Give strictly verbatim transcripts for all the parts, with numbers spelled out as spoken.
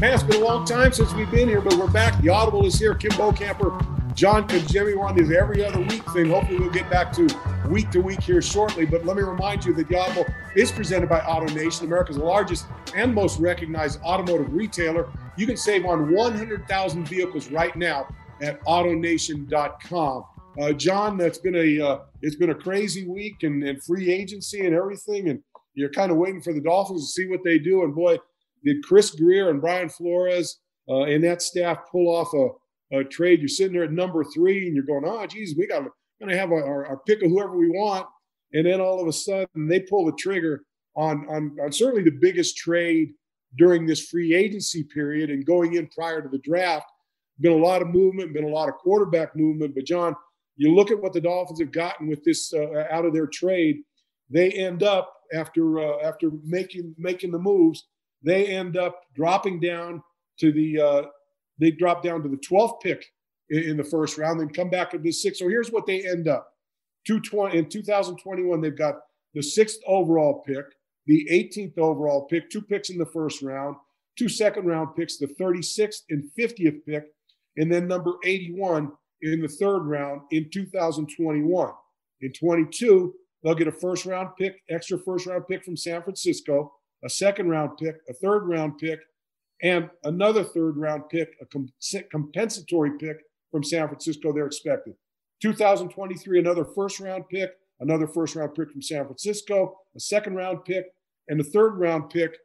Man, it's been a long time since we've been here, but we're back. The Audible is here. Kim Bo Camper, John Congemi. We're on this every other week thing. Hopefully we'll get back to week to week here shortly. But let me remind you that the Audible is presented by AutoNation, America's largest and most recognized automotive retailer. You can save on one hundred thousand vehicles right now at auto nation dot com. Uh, John, that's been a uh, it's been a crazy week and, and free agency and everything, and you're kind of waiting for the Dolphins to see what they do. And boy, did Chris Greer and Brian Flores uh, and that staff pull off a, a trade? You're sitting there at number three, and you're going, "Oh, geez, we got going to have our, our pick of whoever we want." And then all of a sudden, they pull the trigger on on, on certainly the biggest trade during this free agency period and going in prior to the draft. Been a lot of movement, been a lot of quarterback movement. But, John, you look at what the Dolphins have gotten with this uh, out of their trade. They end up, after uh, after making making the moves, they end up dropping down to the uh, – they drop down to the twelfth pick in, in the first round, then come back to the sixth. So here's what they end up. In two thousand twenty-one, they've got the sixth overall pick, the eighteenth overall pick, two picks in the first round, two second-round picks, the thirty-sixth and fiftieth pick, and then number eighty-one in the third round in two thousand twenty-one. In twenty-two, they'll get a first-round pick, extra first-round pick from San Francisco, a second-round pick, a third-round pick, and another third-round pick, a com- compensatory pick from San Francisco they're expected. two thousand twenty-three, another first-round pick, another first-round pick from San Francisco, a second-round pick, and a third-round pick.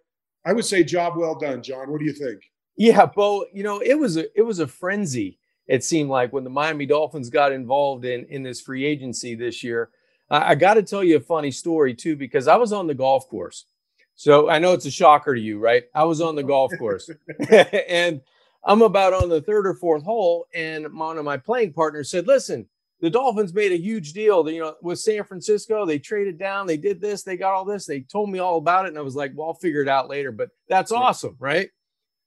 I would say job well done, John. What do you think? Yeah, Bo, you know, it was a, it was a frenzy, it seemed like, when the Miami Dolphins got involved in, in this free agency this year. I, I got to tell you a funny story, too, because I was on the golf course. So I know it's a shocker to you, right? I was on the golf course and I'm about on the third or fourth hole. And one of my playing partners said, listen, the Dolphins made a huge deal, you know, with San Francisco. They traded down. They did this. They got all this. They told me all about it. And I was like, well, I'll figure it out later. But that's awesome, right?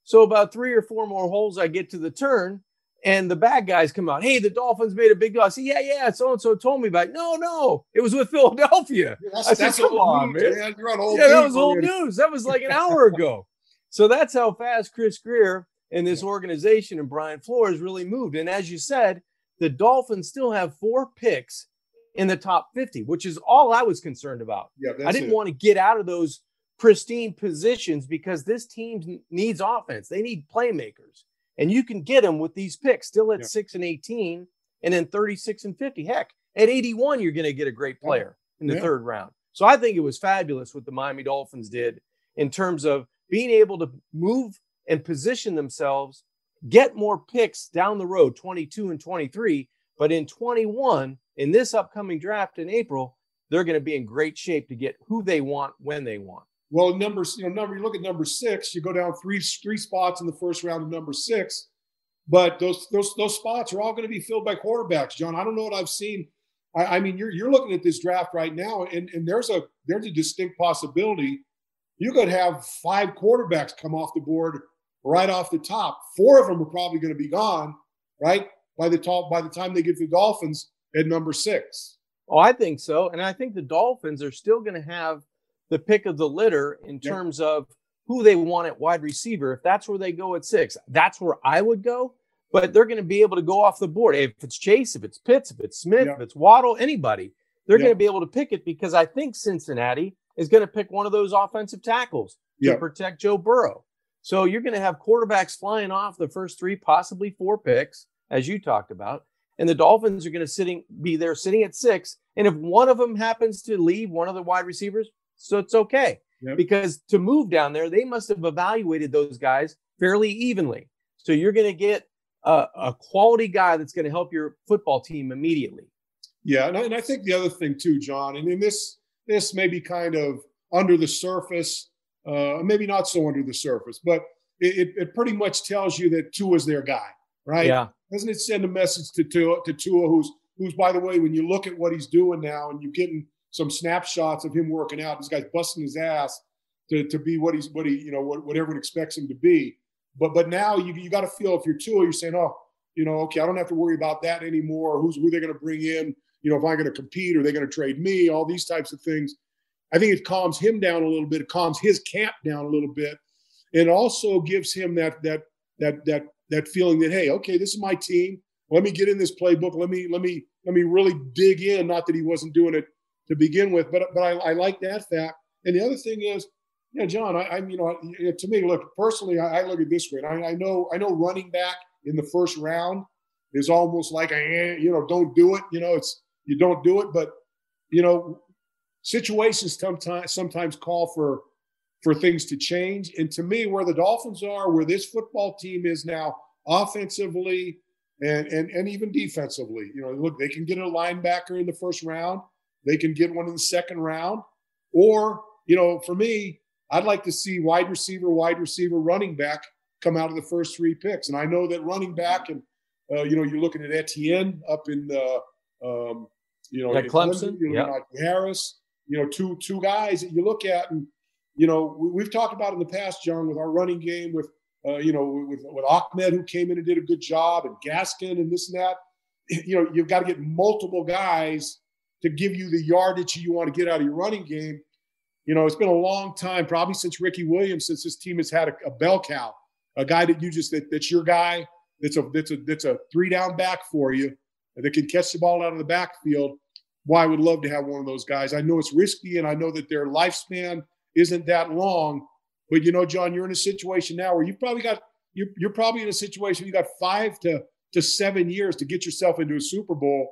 So about three or four more holes, I get to the turn and the bad guys come out. Hey, the Dolphins made a big deal. I said, yeah, yeah, so-and-so told me about it. No, no, it was with Philadelphia. Yeah, that's, I said, come on, news, man. man. You're on old yeah, news, that was old news. That was like an hour ago. So that's how fast Chris Greer and this organization and Brian Flores really moved. And as you said, the Dolphins still have four picks in the top fifty, which is all I was concerned about. Yeah, I didn't it. want to get out of those pristine positions because this team needs offense. They need playmakers. And you can get them with these picks still at yeah. six and eighteen and then thirty-six and fifty. Heck, at eighty-one, you're going to get a great player in the yeah. third round. So I think it was fabulous what the Miami Dolphins did in terms of being able to move and position themselves, get more picks down the road, twenty-two and twenty-three. But in twenty-one, in this upcoming draft in April, they're going to be in great shape to get who they want when they want. Well, number you know, number you look at number six, you go down three three spots in the first round of number six, but those those those spots are all going to be filled by quarterbacks, John. I don't know what I've seen. I, I mean, you're you're looking at this draft right now, and, and there's a there's a distinct possibility you could have five quarterbacks come off the board right off the top. Four of them are probably going to be gone, right? By the top, by the time they get to the Dolphins at number six. Oh, I think so, and I think the Dolphins are still going to have the pick of the litter in terms yep. of who they want at wide receiver. If that's where they go at six, that's where I would go. But they're going to be able to go off the board. If it's Chase, if it's Pitts, if it's Smith, yep. if it's Waddle, anybody, they're yep. going to be able to pick it because I think Cincinnati is going to pick one of those offensive tackles to yep. protect Joe Burrow. So you're going to have quarterbacks flying off the first three, possibly four picks, as you talked about. And the Dolphins are going to sitting be there sitting at six. And if one of them happens to leave, one of the wide receivers, so it's okay yep. because to move down there, they must have evaluated those guys fairly evenly. So you're going to get a, a quality guy that's going to help your football team immediately. Yeah. And I, and I think the other thing too, John, and in this, this may be kind of under the surface, uh, maybe not so under the surface, but it, it pretty much tells you that Tua's their guy, right? Yeah. Doesn't it send a message to Tua, to Tua who's, who's, by the way, when you look at what he's doing now and you're getting some snapshots of him working out. This guy's busting his ass to, to be what he's what he you know what, what everyone expects him to be. But but now you you got to feel if you're Tua, you're saying, oh, you know, okay, I don't have to worry about that anymore. Who's who they're going to bring in? You know, if I'm going to compete, are they going to trade me? All these types of things. I think it calms him down a little bit. It calms his camp down a little bit. and also gives him that that that that that feeling that, hey, okay, this is my team. Let me get in this playbook. Let me let me let me really dig in. Not that he wasn't doing it to begin with, but but I, I like that fact. And the other thing is, you know, John, I, I you know, to me, look, personally, I, I look at this way. I, I know I know running back in the first round is almost like a, you know, don't do it. You know, it's you don't do it, but you know, situations sometimes sometimes call for for things to change. And to me, where the Dolphins are, where this football team is now offensively and and, and even defensively, you know, look, they can get a linebacker in the first round. They can get one in the second round. Or, you know, for me, I'd like to see wide receiver, wide receiver, running back come out of the first three picks. And I know that running back and, uh, you know, you're looking at Etienne up in, uh, um, you know, like Clemson, you know, yep. Harris, you know, two two guys that you look at. And, you know, we, we've talked about in the past, John, with our running game, with, uh, you know, with, with Ahmed, who came in and did a good job, and Gaskin and this and that. You know, you've got to get multiple guys to give you the yardage you want to get out of your running game. You know, it's been a long time, probably since Ricky Williams, since this team has had a, a bell cow, a guy that you just that, that's your guy, that's a that's a that's a three down back for you, that can catch the ball out of the backfield. Well, I would love to have one of those guys. I know it's risky, and I know that their lifespan isn't that long, but you know, John, you're in a situation now where you've probably got you're you're probably in a situation where you got five to to seven years to get yourself into a Super Bowl.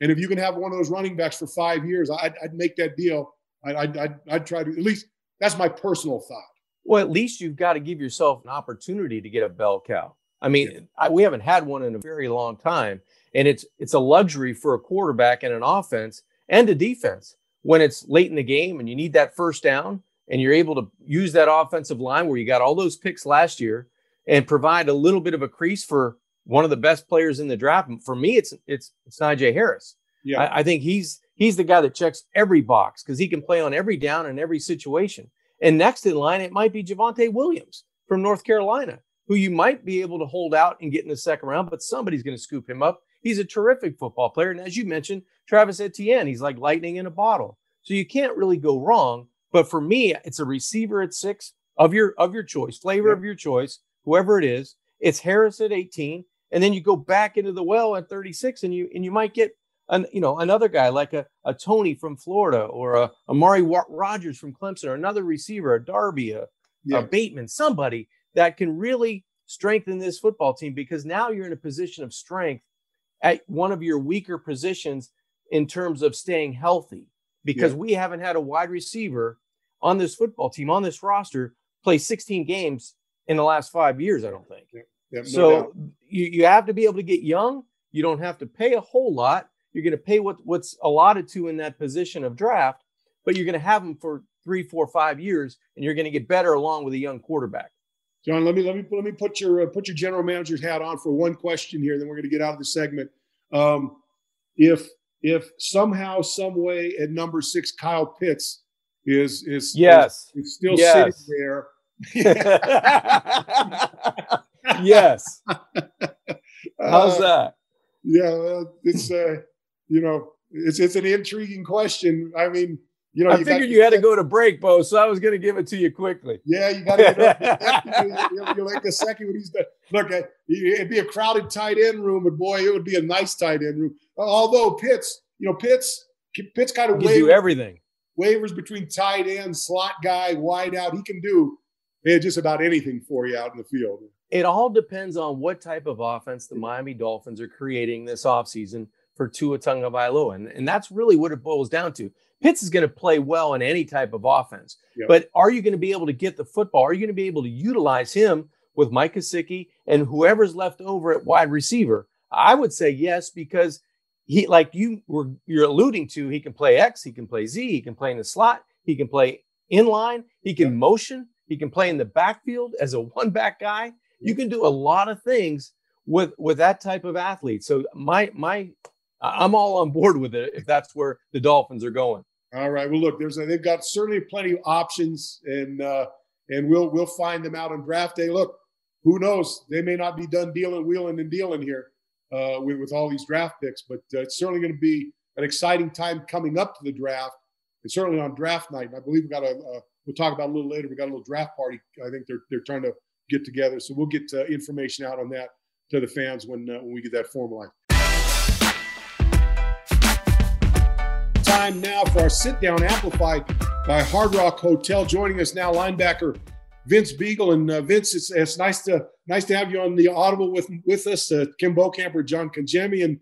And if you can have one of those running backs for five years, I'd, I'd make that deal. I'd, I'd, I'd try to, at least that's my personal thought. Well, at least you've got to give yourself an opportunity to get a bell cow. I mean, yeah. I, we haven't had one in a very long time. And it's it's a luxury for a quarterback and an offense and a defense when it's late in the game and you need that first down and you're able to use that offensive line where you got all those picks last year and provide a little bit of a crease for one of the best players in the draft. For me, it's it's it's Najee Harris. Yeah, I, I think he's he's the guy that checks every box because he can play on every down and every situation. And next in line, it might be Javonte Williams from North Carolina, who you might be able to hold out and get in the second round, but somebody's going to scoop him up. He's a terrific football player. And as you mentioned, Travis Etienne, he's like lightning in a bottle. So you can't really go wrong. But for me, it's a receiver at six of your of your choice, flavor yeah. of your choice, whoever it is. It's Harris at eighteen. And then you go back into the well at thirty-six, and you and you might get an you know another guy like a, a Tony from Florida or a Amari Rodgers from Clemson or another receiver, a Darby, a, yeah. a Bateman, somebody that can really strengthen this football team, because now you're in a position of strength at one of your weaker positions in terms of staying healthy, because yeah. we haven't had a wide receiver on this football team, on this roster, play sixteen games in the last five years, I don't think. Yeah. Yeah, no so you, you have to be able to get young. You don't have to pay a whole lot. You're going to pay what, what's allotted to in that position of draft, but you're going to have them for three, four, five years, and you're going to get better along with a young quarterback. John, let me let me let me put your uh, put your general manager's hat on for one question here, and then we're going to get out of the segment. Um, if if somehow, some way, at number six, Kyle Pitts is is yes, is, is still yes. sitting there. Yes. How's that? Uh, yeah, it's uh, you know, it's it's an intriguing question. I mean, you know, I you figured got, you had to go to break, Bo, so I was going to give it to you quickly. Yeah, you got to get up. You're, you're like the second when he's done. Look, it'd be a crowded tight end room, but boy, it would be a nice tight end room. Although Pitts, you know, Pitts, Pitts kind of wavers, do everything. Wavers between tight end, slot guy, wide out. He can do man, just about anything for you out in the field. It all depends on what type of offense the Miami Dolphins are creating this offseason for Tua Tagovailoa. And, and that's really what it boils down to. Pitts is going to play well in any type of offense. Yep. But are you going to be able to get the football? Are you going to be able to utilize him with Mike Kosicki and whoever's left over at wide receiver? I would say yes, because he, like you were you're alluding to, he can play X, he can play Z, he can play in the slot, he can play inline, he can yep. motion, he can play in the backfield as a one-back guy. You can do a lot of things with, with that type of athlete. So my my, I'm all on board with it if that's where the Dolphins are going. All right. Well, look, there's a, they've got certainly plenty of options, and uh, and we'll we'll find them out on draft day. Look, who knows? They may not be done dealing, wheeling, and dealing here uh, with, with all these draft picks, but uh, it's certainly going to be an exciting time coming up to the draft and certainly on draft night. And I believe we got a, uh, we'll talk about it a little later. We got a little draft party. I think they're they're trying to get together. So we'll get uh, information out on that to the fans when uh, when we get that formalized. Time now for our sit down, amplified by Hard Rock Hotel. Joining us now, linebacker Vince Biegel. And uh, Vince, it's, it's nice to nice to have you on the Audible with with us. Uh, Kim Bo Camper, John Congemi, and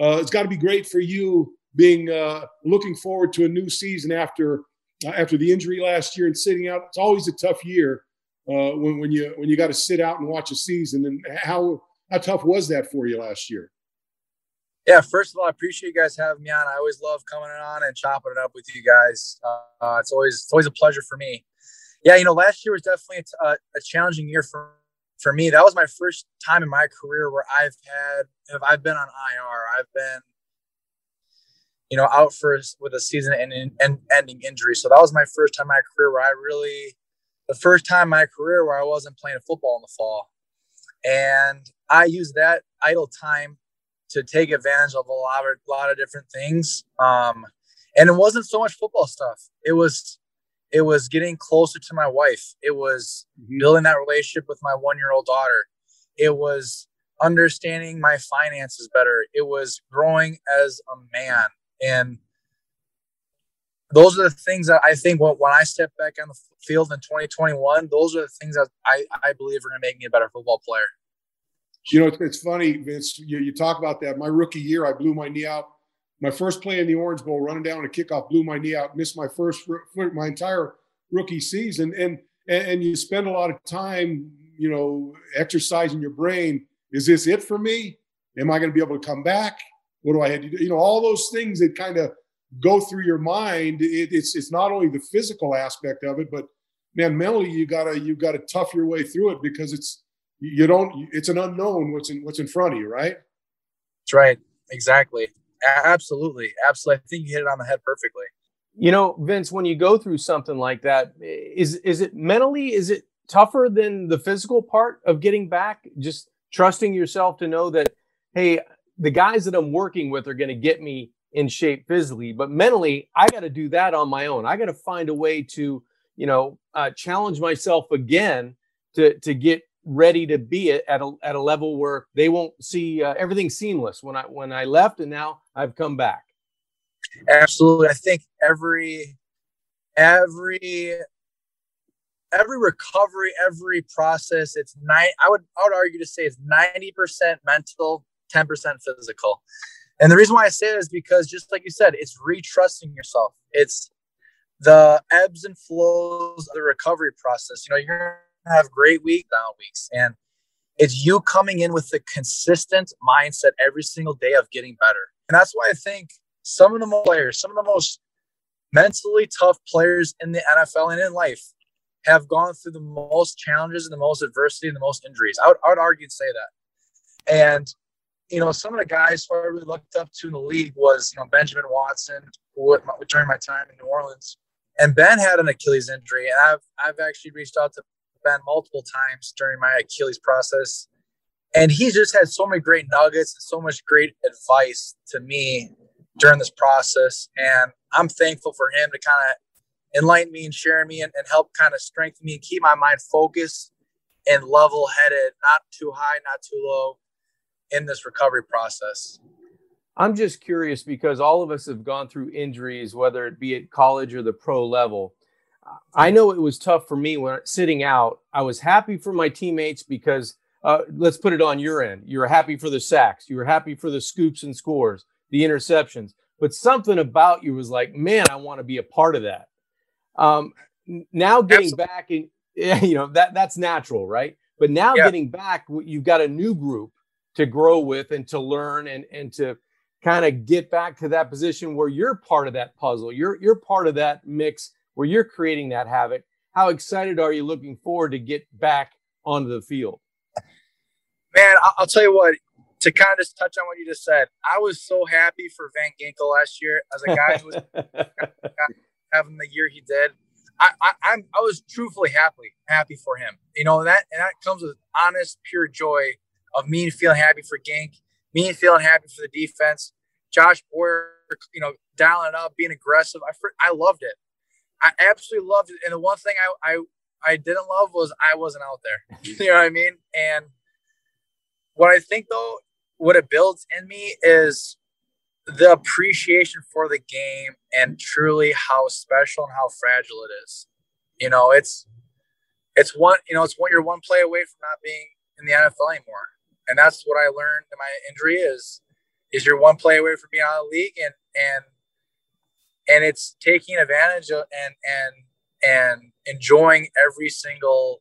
uh, it's got to be great for you, being uh, looking forward to a new season after uh, after the injury last year and sitting out. It's always a tough year uh, when when you when you got to sit out and watch a season. And how how tough was that for you last year? Yeah, first of all, I appreciate you guys having me on. I always love coming on and chopping it up with you guys. Uh, it's always it's always a pleasure for me. Yeah, you know, last year was definitely a, a challenging year for for me. That was my first time in my career where I've had if I've been on I R. I've been, you know, out first with a season and in, and ending injury. So that was my first time in my career where I really, the first time in my career where I wasn't playing football in the fall. And I used that idle time to take advantage of a lot of, lot of different things. Um, and it wasn't so much football stuff. It was, it was getting closer to my wife. It was mm-hmm. building that relationship with my one-year-old daughter. It was understanding my finances better. It was growing as a man. And those are the things that I think when, when I step back on the field in twenty twenty-one, those are the things that I, I believe are going to make me a better football player. You know, it's funny, Vince, you, you talk about that. My rookie year, I blew my knee out. My first play in the Orange Bowl, running down a kickoff, blew my knee out, missed my first, my entire rookie season. And, and you spend a lot of time, you know, exercising your brain. Is this it for me? Am I going to be able to come back? What do I have to do? You know, all those things that kind of go through your mind. It, it's it's not only the physical aspect of it, but man, mentally you gotta you gotta tough your way through it because it's you don't it's an unknown what's in what's in front of you, right? That's right, exactly, absolutely, absolutely. I think you hit it on the head perfectly. You know, Vince, when you go through something like that, is is it mentally is it tougher than the physical part of getting back? Just trusting yourself to know that, hey, the guys that I'm working with are going to get me in shape physically, but mentally, I got to do that on my own. I got to find a way to, you know, uh, challenge myself again to to get ready to be at a, at a level where they won't see uh, everything seamless when I when I left, and now I've come back. Absolutely, I think every every every recovery, every process, it's nine. I would I would argue to say it's ninety percent mental, ten percent physical. And the reason why I say that is because just like you said, it's retrusting yourself. It's the ebbs and flows of the recovery process. You know, you're going to have great weeks, down weeks. And it's you coming in with the consistent mindset every single day of getting better. And that's why I think some of the most players, some of the most mentally tough players in the N F L and in life have gone through the most challenges and the most adversity and the most injuries. I would, I would argue and say that. And you know, some of the guys who I really looked up to in the league was, you know, Benjamin Watson, who during my time in New Orleans, and Ben had an Achilles injury. And I've I've actually reached out to Ben multiple times during my Achilles process, and he just had so many great nuggets and so much great advice to me during this process. And I'm thankful for him to kind of enlighten me and share me and, and help kind of strengthen me and keep my mind focused and level-headed, not too high, not too low, in this recovery process. I'm just curious because all of us have gone through injuries, whether it be at college or the pro level. I know it was tough for me when sitting out. I was happy for my teammates because uh, let's put it on your end. You were happy for the sacks. You were happy for the scoops and scores, the interceptions, but something about you was like, man, I want to be a part of that. Um, now getting Absolutely. back in, you know, that that's natural, right? But now yeah. getting back, you've got a new group to grow with and to learn and, and to kind of get back to that position where you're part of that puzzle. You're you're part of that mix where you're creating that havoc. How excited are you looking forward to get back onto the field? Man, I'll tell you what, to kind of just touch on what you just said, I was so happy for Van Ginkel last year as a guy who was having the year he did. I, I, I'm, I was truthfully happy, happy for him. You know, that and that comes with honest, pure joy of me feeling happy for Gink, me feeling happy for the defense. Josh Boyer you know, dialing it up, being aggressive. I I loved it. I absolutely loved it. And the one thing I I, I didn't love was I wasn't out there. You know what I mean? And what I think, though, what it builds in me is the appreciation for the game and truly how special and how fragile it is. You know, it's it's one, you know, it's one, you're one play away from not being in the N F L anymore. And that's what I learned in my injury is, is you're one play away from being out of the league, and, and, and it's taking advantage of and, and, and enjoying every single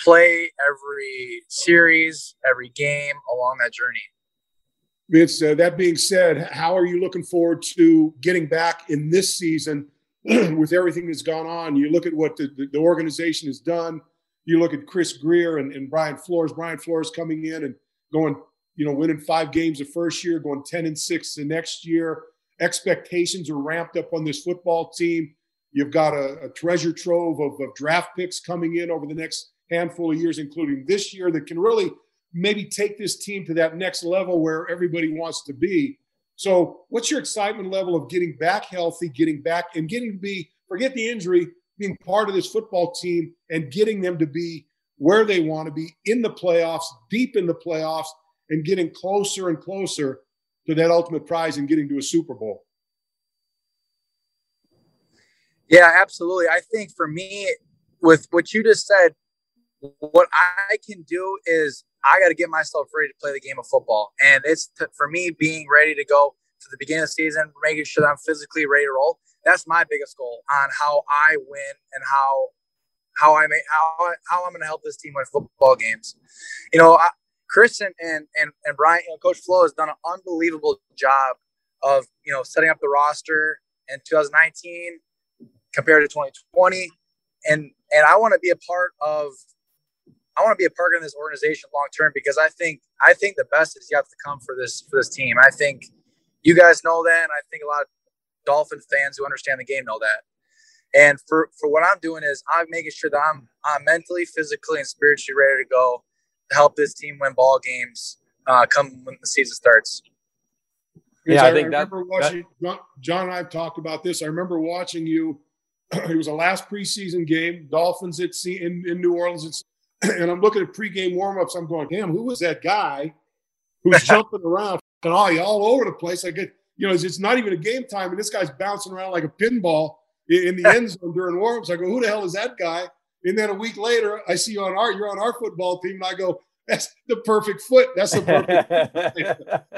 play, every series, every game along that journey. Vince, uh, that being said, how are you looking forward to getting back in this season with everything that's gone on? You look at what the, the organization has done. You look at Chris Greer and, and Brian Flores. Brian Flores coming in and going, you know, winning five games the first year, going ten and six the next year. Expectations are ramped up on this football team. You've got a, a treasure trove of, of draft picks coming in over the next handful of years, including this year, that can really maybe take this team to that next level where everybody wants to be. So what's your excitement level of getting back healthy, getting back and getting to be, forget the injury, being part of this football team and getting them to be where they want to be in the playoffs, deep in the playoffs, and getting closer and closer to that ultimate prize and getting to a Super Bowl? Yeah, absolutely. I think for me, with what you just said, what I can do is I got to get myself ready to play the game of football. And it's t- for me being ready to go to the beginning of the season, making sure that I'm physically ready to roll. That's my biggest goal on how I win and how how I may, how I, how I'm going to help this team win football games. You know, I, Chris and and and Brian, you know, Coach Flo has done an unbelievable job of, you know, setting up the roster in twenty nineteen compared to twenty twenty, and and I want to be a part of I want to be a part of this organization long term, because I think I think the best is yet to come for this for this team. I think you guys know that, and I think a lot of Dolphin fans who understand the game know that. And for, for what I'm doing is I'm making sure that I'm I'm mentally, physically, and spiritually ready to go to help this team win ball games uh, come when the season starts. Yeah, I, I think remember that, watching that. John and I have talked about this. I remember watching you. It was the last preseason game, Dolphins at sea in, in New Orleans. It's, and I'm looking at pregame warmups. I'm going, damn, who was that guy who's jumping around and all, all over the place? I get, you know, it's not even a game time, and this guy's bouncing around like a pinball in the end zone during warmups. I go, who the hell is that guy? And then a week later, I see you on our, you're on our football team, and I go, that's the perfect foot. That's the perfect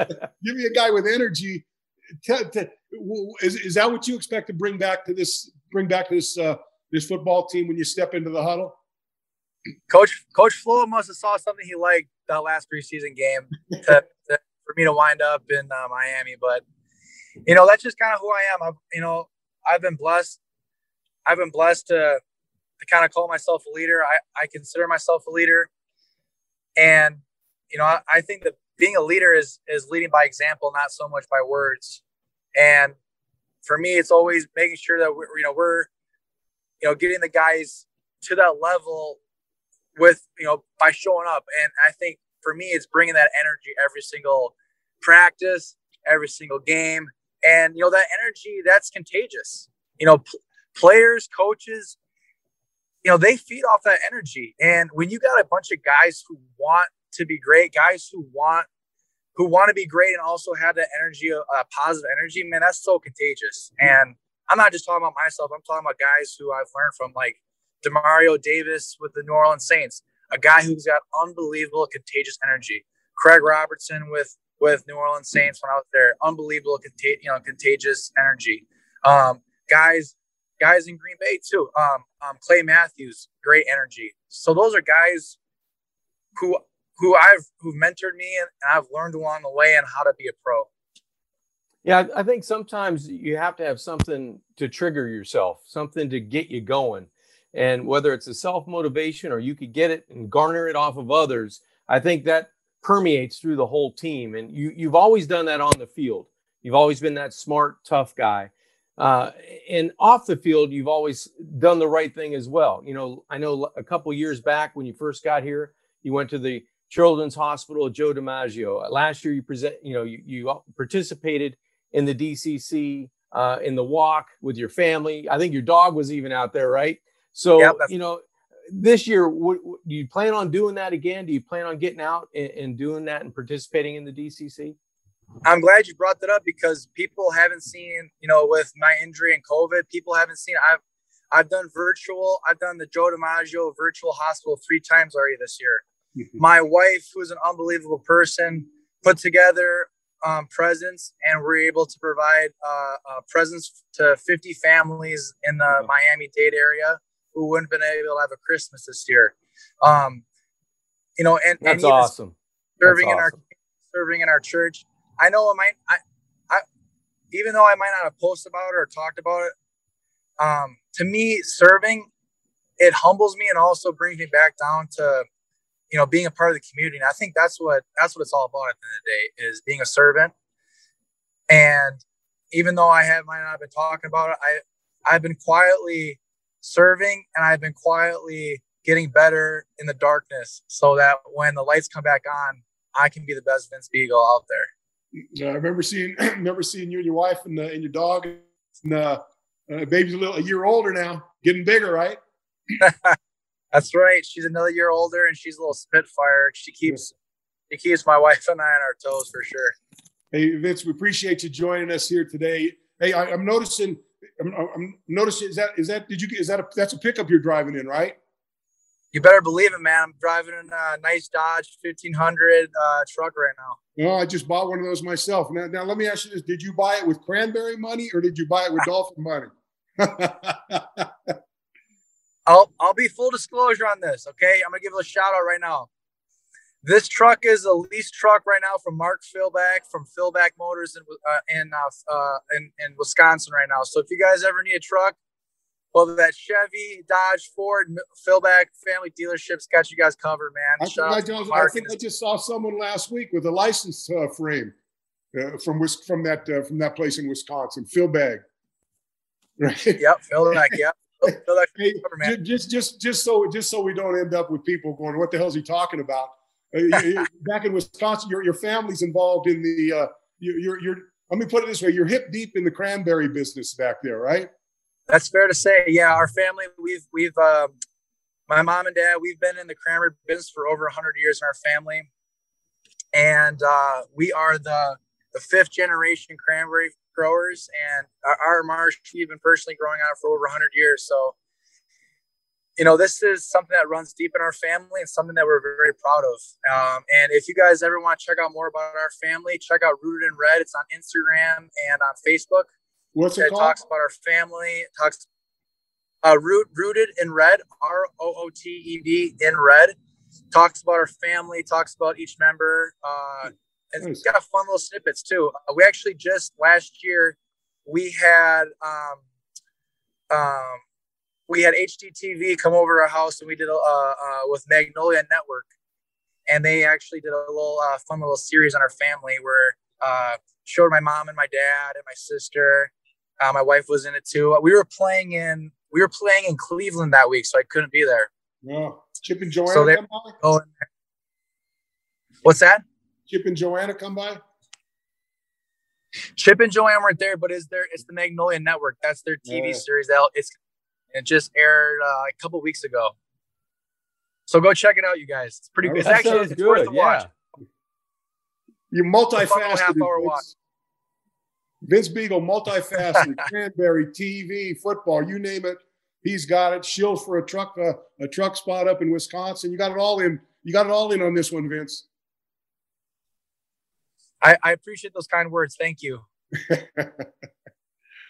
foot. Give me a guy with energy. Is, is that what you expect to bring back to this? Bring back to this uh, this football team when you step into the huddle? Coach Coach Flo must have saw something he liked that last preseason game to, to, for me to wind up in uh, Miami, but. You know, that's just kind of who I am. I've, you know, I've been blessed. I've been blessed to, to kind of call myself a leader. I, I consider myself a leader. And, you know, I, I think that being a leader is is leading by example, not so much by words. And for me, it's always making sure that, we're, you know, we're, you know, getting the guys to that level with, you know, by showing up. And I think for me, it's bringing that energy every single practice, every single game. And, you know, that energy, that's contagious. You know, p- players, coaches, you know, they feed off that energy. And when you got a bunch of guys who want to be great, guys who want who want to be great and also have that energy, uh, positive energy, man, that's so contagious. And I'm not just talking about myself. I'm talking about guys who I've learned from, like DeMario Davis with the New Orleans Saints, a guy who's got unbelievable contagious energy. Craig Robertson with with New Orleans Saints when I was there, unbelievable, contag- you know, contagious energy. Um, guys, guys in Green Bay too. Um, um, Clay Matthews, great energy. So those are guys who who I've who mentored me and I've learned along the way on how to be a pro. Yeah, I think sometimes you have to have something to trigger yourself, something to get you going, and whether it's a self motivation or you could get it and garner it off of others, I think that permeates through the whole team. And you, you've always done that on the field. You've always been that smart, tough guy. Uh, and off the field, you've always done the right thing as well. You know, I know a couple years back when you first got here, you went to the Children's Hospital of Joe DiMaggio. Last year, you present, you know, you, you participated in the D C C, uh, in the walk with your family. I think your dog was even out there, right? So, yep, you know, this year, w- w- do you plan on doing that again? Do you plan on getting out and, and doing that and participating in the D C C? I'm glad you brought that up, because people haven't seen, you know, with my injury and COVID, people haven't seen, I've, I've done virtual, I've done the Joe DiMaggio virtual hospital three times already this year. My wife, who's an unbelievable person, put together um, presents, and we're able to provide uh, uh, presents to fifty families in the mm-hmm. Miami-Dade area who wouldn't have been able to have a Christmas this year. Um, you know, and that's and awesome. Serving that's in awesome. our serving in our church. I know I might, I, I, even though I might not have posted about it or talked about it, um, to me, serving, it humbles me and also brings me back down to, you know, being a part of the community. And I think that's what, that's what it's all about at the end of the day, is being a servant. And even though I have might not been talking about it, I, I've been quietly serving, and I've been quietly getting better in the darkness, so that when the lights come back on, I can be the best Vince Biegel out there. Yeah, I remember seeing, remember seeing you and your wife and, uh, and your dog, and uh, uh, baby's a little a year older now, getting bigger, right? That's right. She's another year older, and she's a little spitfire. She keeps, yeah. she keeps my wife and I on our toes for sure. Hey Vince, we appreciate you joining us here today. Hey, I, I'm noticing, I'm, I'm noticing. Is that is that did you is that a, that's a pickup you're driving in, right? You better believe it, man. I'm driving a nice Dodge fifteen hundred uh, truck right now. You know, I just bought one of those myself. Now, now, let me ask you this. Did you buy it with cranberry money, or did you buy it with dolphin money? I'll, I'll be full disclosure on this, okay? I'm going to give a shout out right now. This truck is a lease truck right now from Mark Philbeck from Philbeck Motors in, uh, in, uh, uh, in, in Wisconsin right now. So if you guys ever need a truck, well, that Chevy, Dodge, Ford, Philbeck family dealerships got you guys covered, man. I think, I, just, I, think I just saw someone last week with a license uh, frame uh, from from that uh, from that place in Wisconsin, Philbeck. Right? Yep, Philbeck. Yep. Philbeck, hey, covered, man. Just, just, just so, just so we don't end up with people going, "What the hell is he talking about?" Uh, back in Wisconsin, your your family's involved in the uh, your, your your. Let me put it this way: you're hip deep in the cranberry business back there, right? That's fair to say. Yeah, our family, we've, we've, um, my mom and dad, we've been in the cranberry business for over one hundred years in our family. And uh, we are the the fifth generation cranberry growers. And our, our marsh, we've been personally growing on it for over one hundred years. So, you know, this is something that runs deep in our family and something that we're very proud of. Um, and if you guys ever want to check out more about our family, check out Rooted in Red. It's on Instagram and on Facebook. What's it called? It talks about our family. It talks uh, root, Rooted in Red, R O O T E D, in Red. Talks about our family. Talks about each member. Uh, and nice. It's got fun little snippets, too. Uh, we actually just last year, we had um, um, we had H D T V come over to our house, and we did a, uh, uh, with Magnolia Network. And they actually did a little uh, fun little series on our family where uh, showed my mom and my dad and my sister. Uh, my wife was in it too. We were playing in we were playing in Cleveland that week, so I couldn't be there. Yeah, Chip and Joanna. So they come by? Going there. What's that? Chip and Joanna come by. Chip and Joanna weren't there, but is there? It's the Magnolia Network. That's their T V yeah. series. That it's it just aired uh, a couple weeks ago. So go check it out, you guys. It's pretty. Right. It's that actually it's good. Worth a yeah. watch. You multifaceted. Half hour watch. Vince Biegel, multifaceted, cranberry, T V, football, you name it, he's got it. Shills for a truck, uh, a truck spot up in Wisconsin. You got it all in. You got it all in on this one, Vince. I, I appreciate those kind words. Thank you.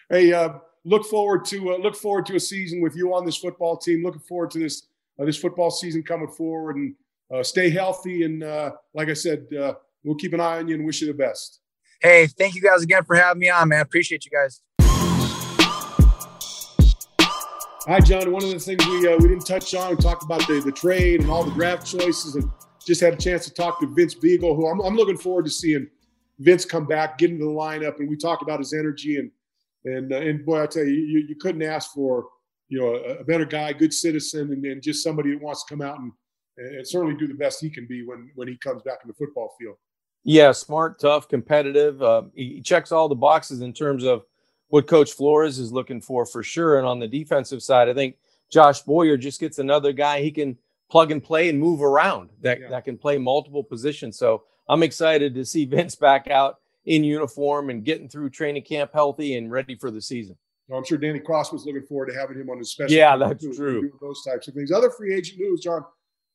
Hey, uh, look forward to uh, look forward to a season with you on this football team. Looking forward to this uh, this football season coming forward, and uh, stay healthy. And uh, like I said, uh, we'll keep an eye on you and wish you the best. Hey, thank you guys again for having me on, man. Appreciate you guys. All right, John. One of the things we uh, we didn't touch on, we talked about the, the trade and all the draft choices, and just had a chance to talk to Vince Biegel, who I'm, I'm looking forward to seeing Vince come back, get into the lineup, and we talked about his energy and and uh, and boy, I tell you, you, you couldn't ask for you know a, a better guy, good citizen, and, and just somebody that wants to come out and, and certainly do the best he can be when when he comes back in the football field. Yeah, smart, tough, competitive. Uh, he checks all the boxes in terms of what Coach Flores is looking for, for sure. And on the defensive side, I think Josh Boyer just gets another guy he can plug and play and move around that, yeah. that can play multiple positions. So I'm excited to see Vince back out in uniform and getting through training camp healthy and ready for the season. Well, I'm sure Danny Cross was looking forward to having him on his special. Yeah, that's too, true. Those types of things. Other free agent news, John.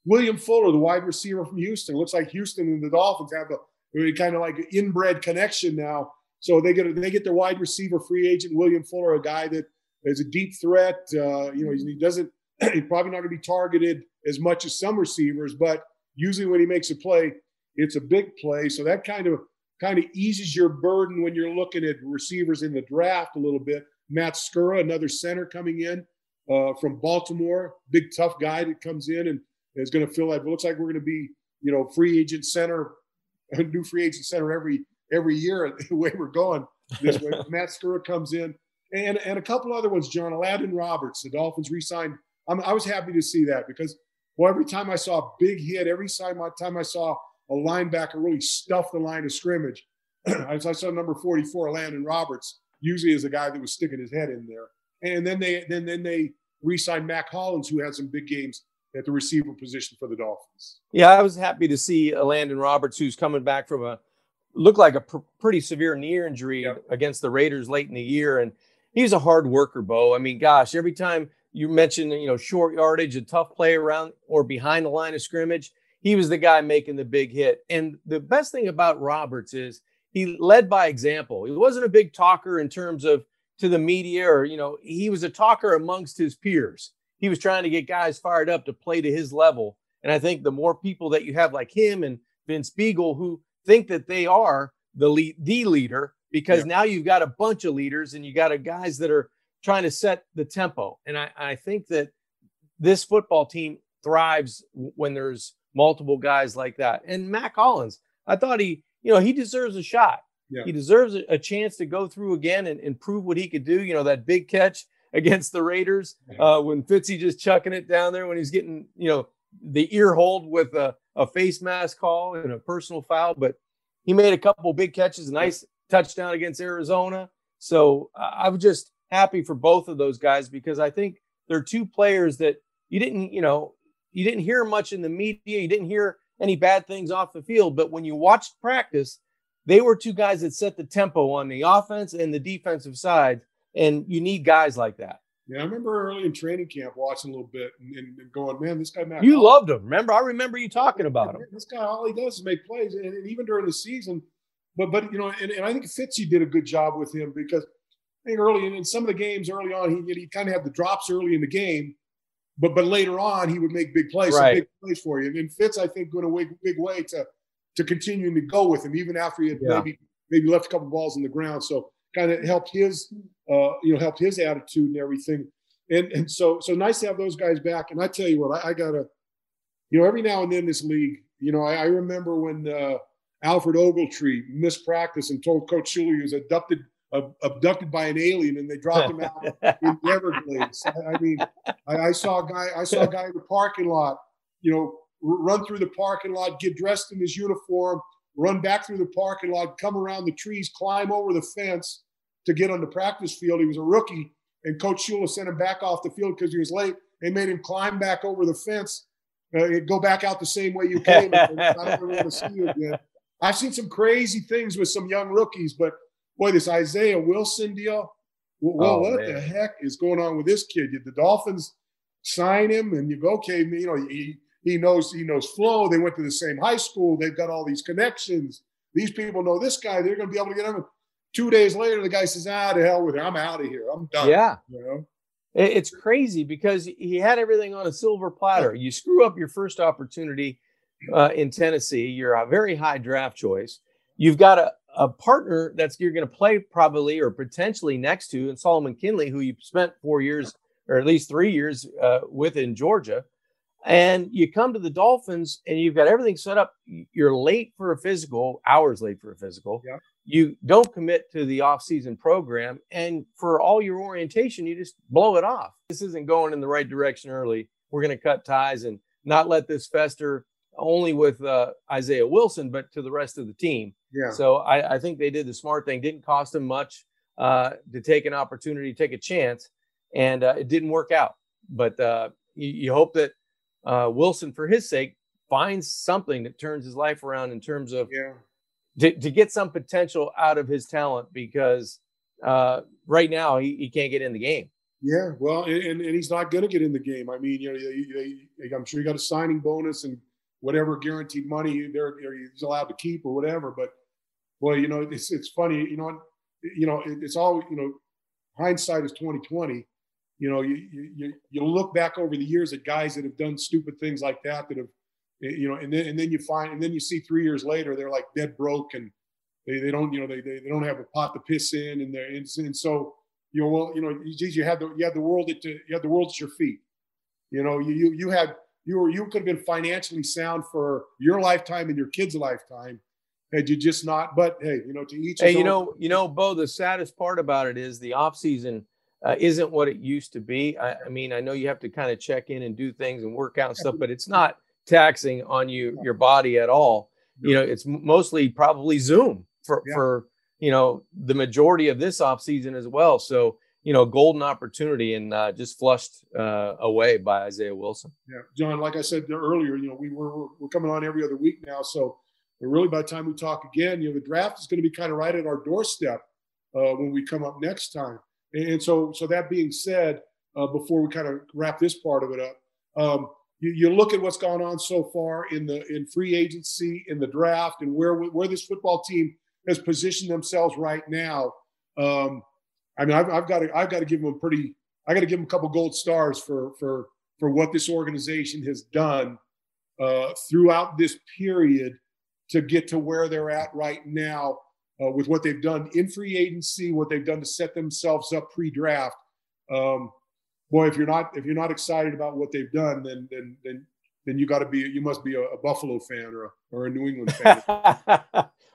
William Fuller, the wide receiver from Houston. Looks like Houston and the Dolphins have a really kind of like an inbred connection now. So they get they get their wide receiver free agent, William Fuller, a guy that is a deep threat. Uh, you know, he doesn't he's probably not going to be targeted as much as some receivers, but usually when he makes a play, it's a big play. So that kind of kind of eases your burden when you're looking at receivers in the draft a little bit. Matt Skura, another center coming in uh, from Baltimore, big tough guy that comes in and is going to feel like it looks like we're going to be, you know, free agent center, a new free agent center every every year the way we're going this way. Matt Skura comes in and and a couple other ones. John, Landon Roberts, the Dolphins re-signed. I'm, I was happy to see that because well, every time I saw a big hit, every time my time I saw a linebacker really stuff the line of scrimmage, I saw number forty-four, Landon Roberts. Usually is a guy that was sticking his head in there. And then they then then they re-signed Mack Hollins, who had some big games at the receiver position for the Dolphins. Yeah, I was happy to see Landon Roberts, who's coming back from a looked like a pr- pretty severe knee injury yep. against the Raiders late in the year. And he's a hard worker, Bo. I mean, gosh, every time you mention, you know, short yardage, a tough play around or behind the line of scrimmage, he was the guy making the big hit. And the best thing about Roberts is he led by example. He wasn't a big talker in terms of to the media or, you know, he was a talker amongst his peers. He was trying to get guys fired up to play to his level. And I think the more people that you have like him and Vince Biegel who think that they are the lead, the leader, because yeah. now you've got a bunch of leaders and you got a guys that are trying to set the tempo. And I, I think that this football team thrives when there's multiple guys like that. And Mack Hollins, I thought he, you know, he deserves a shot. Yeah. He deserves a chance to go through again and, and prove what he could do. You know, that big catch against the Raiders uh, when Fitzy just chucking it down there when he's getting, you know, the ear hold with a, a face mask call and a personal foul. But he made a couple big catches, a nice touchdown against Arizona. So uh, I'm just happy for both of those guys because I think they're two players that you didn't, you know, you didn't hear much in the media. You didn't hear any bad things off the field. But when you watched practice, they were two guys that set the tempo on the offense and the defensive side. And you need guys like that. Yeah, I remember early in training camp watching a little bit and, and going, man, this guy Matt. You Hollins. Loved him. Remember, I remember you talking about him. This guy, all he does is make plays. And, and even during the season, but, but you know, and, and I think Fitzy did a good job with him because I think early in, in some of the games early on, he, he kind of had the drops early in the game. But but later on, he would make big plays, right. big plays for you. And, and Fitz, I think, going a big way to to continuing to go with him, even after he had yeah. maybe maybe left a couple balls on the ground. So kind of helped his uh, you know helped his attitude and everything. And and so so nice to have those guys back. And I tell you what, I, I gotta you know every now and then this league, you know, I, I remember when uh, Alfred Ogletree missed practice and told Coach Shuler he was adopted. abducted by an alien and they dropped him out in the Everglades. I, I mean, I, I saw a guy, I saw a guy in the parking lot, you know, r- run through the parking lot, get dressed in his uniform, run back through the parking lot, come around the trees, climb over the fence to get on the practice field. He was a rookie and Coach Shula sent him back off the field because he was late. They made him climb back over the fence and uh, go back out the same way you came. I don't really see you again. I've seen some crazy things with some young rookies, but boy, this Isaiah Wilson deal, well, oh, what man. the heck is going on with this kid? Did the Dolphins sign him? And you go, okay, you know, he, he knows he knows Flo. They went to the same high school. They've got all these connections. These people know this guy. They're going to be able to get him. Two days later, the guy says, ah, to hell with it. I'm out of here. I'm done. Yeah. You know? It's crazy because he had everything on a silver platter. You screw up your first opportunity uh, in Tennessee. You're a very high draft choice. You've got a a partner that's you're going to play probably or potentially next to and Solomon Kinley, who you spent four years or at least three years uh, with in Georgia. And you come to the Dolphins and you've got everything set up. You're late for a physical, hours late for a physical. Yeah. You don't commit to the offseason program. And for all your orientation, you just blow it off. This isn't going in the right direction early. We're going to cut ties and not let this fester only with uh, Isaiah Wilson, but to the rest of the team. Yeah. So I, I think they did the smart thing. Didn't cost them much uh, to take an opportunity, take a chance, and uh, it didn't work out. But uh, you, you hope that uh, Wilson, for his sake, finds something that turns his life around in terms of yeah. to, to get some potential out of his talent, because uh, right now he, he can't get in the game. Yeah, well, and, and he's not going to get in the game. I mean, you know, you, you, I'm sure you got a signing bonus and whatever guaranteed money they're, they're he's allowed to keep or whatever. But boy, you know, it's it's funny. You know, you know, it's all you know. Hindsight is twenty twenty. You know, you you you look back over the years at guys that have done stupid things like that that have, you know, and then and then you find and then you see three years later they're like dead broke and they, they don't you know they, they they don't have a pot to piss in and they're and, and so. You know, well, you know, geez, you had the you had the world at you had the world at your feet. You know, you you you had you were you could have been financially sound for your lifetime and your kids' lifetime, had you just not. But hey, you know, to each. Hey, you know, you know, Bo. The saddest part about it is the off season uh, isn't what it used to be. I, I mean, I know you have to kind of check in and do things and work out and stuff, but it's not taxing on you your body at all. You know, it's mostly probably Zoom for yeah. for. you know, the majority of this offseason as well. So, you know, golden opportunity and uh, just flushed uh, away by Isaiah Wilson. Yeah, John, like I said earlier, you know, we were, we're coming on every other week now. So really by the time we talk again, you know, the draft is going to be kind of right at our doorstep uh, when we come up next time. And so, so that being said, uh, before we kind of wrap this part of it up, um, you, you look at what's gone on so far in the in free agency, in the draft, and where where this football team has positioned themselves right now. Um, I mean, I've, I've got to, I've got to give them a pretty, I got to give them a couple gold stars for, for, for what this organization has done uh, throughout this period to get to where they're at right now uh, with what they've done in free agency, what they've done to set themselves up pre-draft. Um, boy, if you're not, if you're not excited about what they've done, then, then, then, then you got to be, you must be a, a Buffalo fan or a, or a New England fan.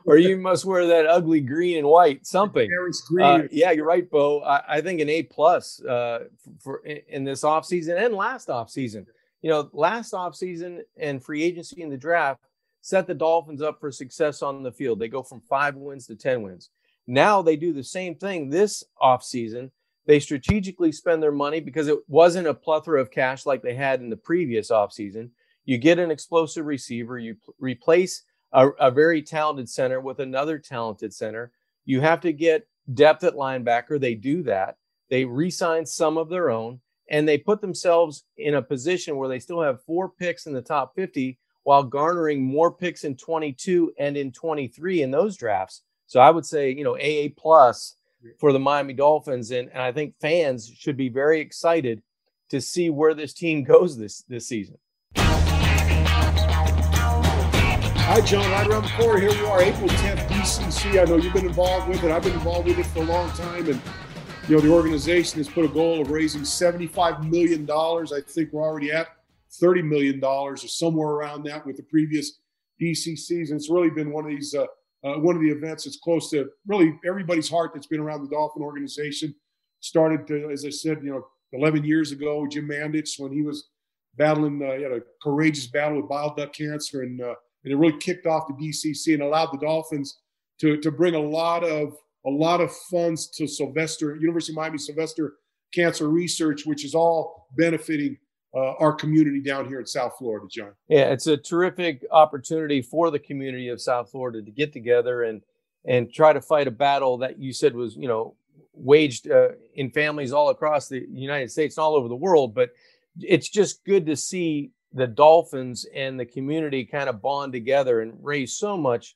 Or you must wear that ugly green and white something. Green. Uh, yeah, you're right, Bo. I, I think an A plus uh, for in, in this offseason and last offseason. You know, last offseason and free agency in the draft set the Dolphins up for success on the field. They go from five wins to ten wins. Now they do the same thing this offseason. They strategically spend their money because it wasn't a plethora of cash like they had in the previous offseason. You get an explosive receiver. You p- replace A, a very talented center with another talented center. You have to get depth at linebacker. They do that. They re-sign some of their own, and they put themselves in a position where they still have four picks in the top fifty while garnering more picks in twenty-two and in twenty-three in those drafts. So I would say, you know, A A plus for the Miami Dolphins, and, and I think fans should be very excited to see where this team goes this, this season. Hi, John. Right around the corner. Here we are, April tenth, D C C. I know you've been involved with it. I've been involved with it for a long time. And, you know, the organization has put a goal of raising seventy-five million dollars. I think we're already at thirty million dollars or somewhere around that with the previous D C Cs. And it's really been one of these, uh, uh, one of the events that's close to really everybody's heart that's been around the Dolphin organization. Started, to, as I said, you know, eleven years ago, Jim Mandich, when he was battling, uh, he had a courageous battle with bile duct cancer and, uh, And it really kicked off the D C C and allowed the Dolphins to, to bring a lot of a lot of funds to Sylvester, University of Miami Sylvester Cancer Research, which is all benefiting uh, our community down here in South Florida, John. Yeah, it's a terrific opportunity for the community of South Florida to get together and and try to fight a battle that you said was, you know, waged uh, in families all across the United States and all over the world. But it's just good to see the Dolphins and the community kind of bond together and raise so much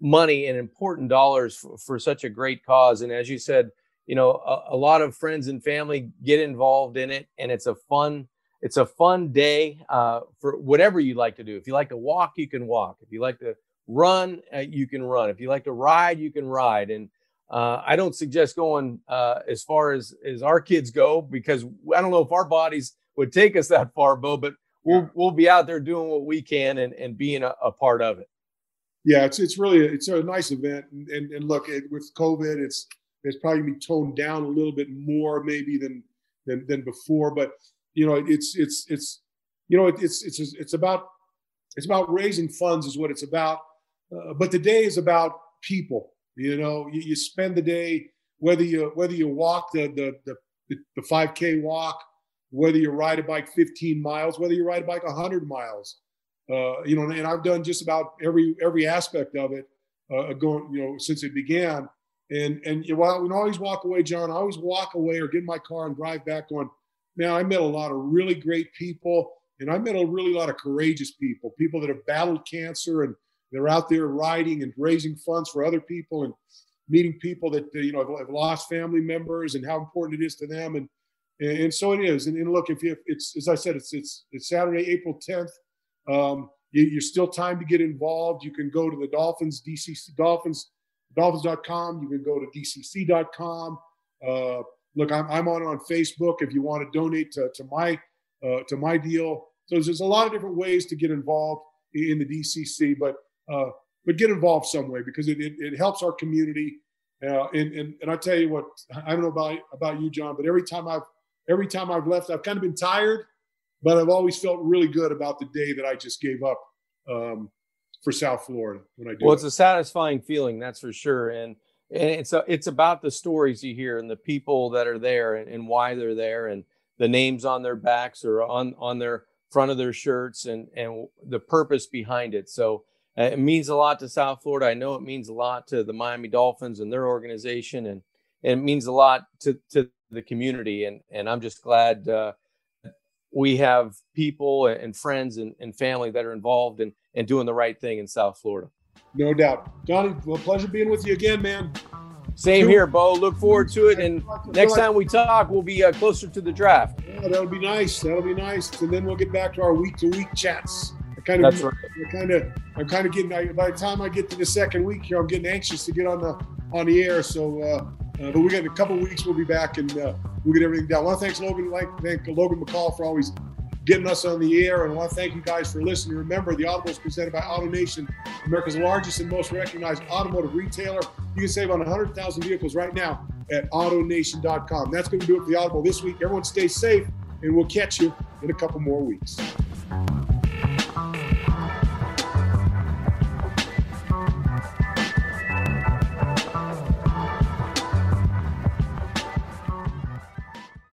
money and important dollars for, for such a great cause. And as you said, you know, a, a lot of friends and family get involved in it, and it's a fun, it's a fun day uh, for whatever you like to do. If you like to walk, you can walk. If you like to run, uh, you can run. If you like to ride, you can ride. And uh, I don't suggest going uh, as far as, as our kids go, because I don't know if our bodies would take us that far, Bo, but We'll we'll be out there doing what we can and, and being a, a part of it. Yeah, it's it's really a, it's a nice event, and and, and look it, with COVID, it's it's probably gonna be toned down a little bit more maybe than than than before. But you know, it's it's it's you know it, it's it's it's about It's about raising funds is what it's about. Uh, but the day is about people. You know, you, you spend the day, whether you whether you walk the the the, the five K walk, whether you ride a bike fifteen miles, whether you ride a bike one hundred miles. Uh, you know, and I've done just about every every aspect of it uh, going, you know, since it began. And and you know, I would always walk away, John. I always walk away or get in my car and drive back going, man, I met a lot of really great people, and I met a really lot of courageous people, people that have battled cancer and they're out there riding and raising funds for other people and meeting people that, you know, have, have lost family members and how important it is to them. And and so it is. And, and look, if you, it's as I said, it's it's it's Saturday, April tenth. Um, you, you're still time to get involved. You can go to the Dolphins, D C C Dolphins, Dolphins dot com. You can go to D C C dot com. Uh, look, I'm, I'm on, on Facebook if you want to donate to, to my uh, to my deal. So there's, there's a lot of different ways to get involved in the D C C, but uh, but get involved some way because it, it, it helps our community. Uh, and and and I tell you what, I don't know about about you, John, but every time I've every time I've left, I've kind of been tired, but I've always felt really good about the day that I just gave up um, for South Florida when I did. Well, it's a satisfying feeling, that's for sure. And and it's a, it's about the stories you hear and the people that are there and, and why they're there and the names on their backs or on, on their front of their shirts and, and the purpose behind it. So uh, it means a lot to South Florida. I know it means a lot to the Miami Dolphins and their organization, and, and it means a lot to, to the community. And, and I'm just glad uh, we have people and friends and, and family that are involved in, in doing the right thing in South Florida. No doubt. Johnny, well, pleasure being with you again, man. Same here, Bo. Look forward to it. And next time we talk, we'll be uh, closer to the draft. Yeah, that'll be nice. That'll be nice. And then we'll get back to our week-to-week chats. I kind of, That's right. I kind of, I'm kind of getting, I, by the time I get to the second week here, I'm getting anxious to get on the on the air. So, uh, uh, but we got in a couple of weeks, we'll be back and uh, we'll get everything down. I want to thank Logan, like, thank Logan McCall for always getting us on the air. And I want to thank you guys for listening. Remember, the Audible is presented by AutoNation, America's largest and most recognized automotive retailer. You can save on one hundred thousand vehicles right now at auto nation dot com. That's going to do it for the Audible this week. Everyone stay safe, and we'll catch you in a couple more weeks.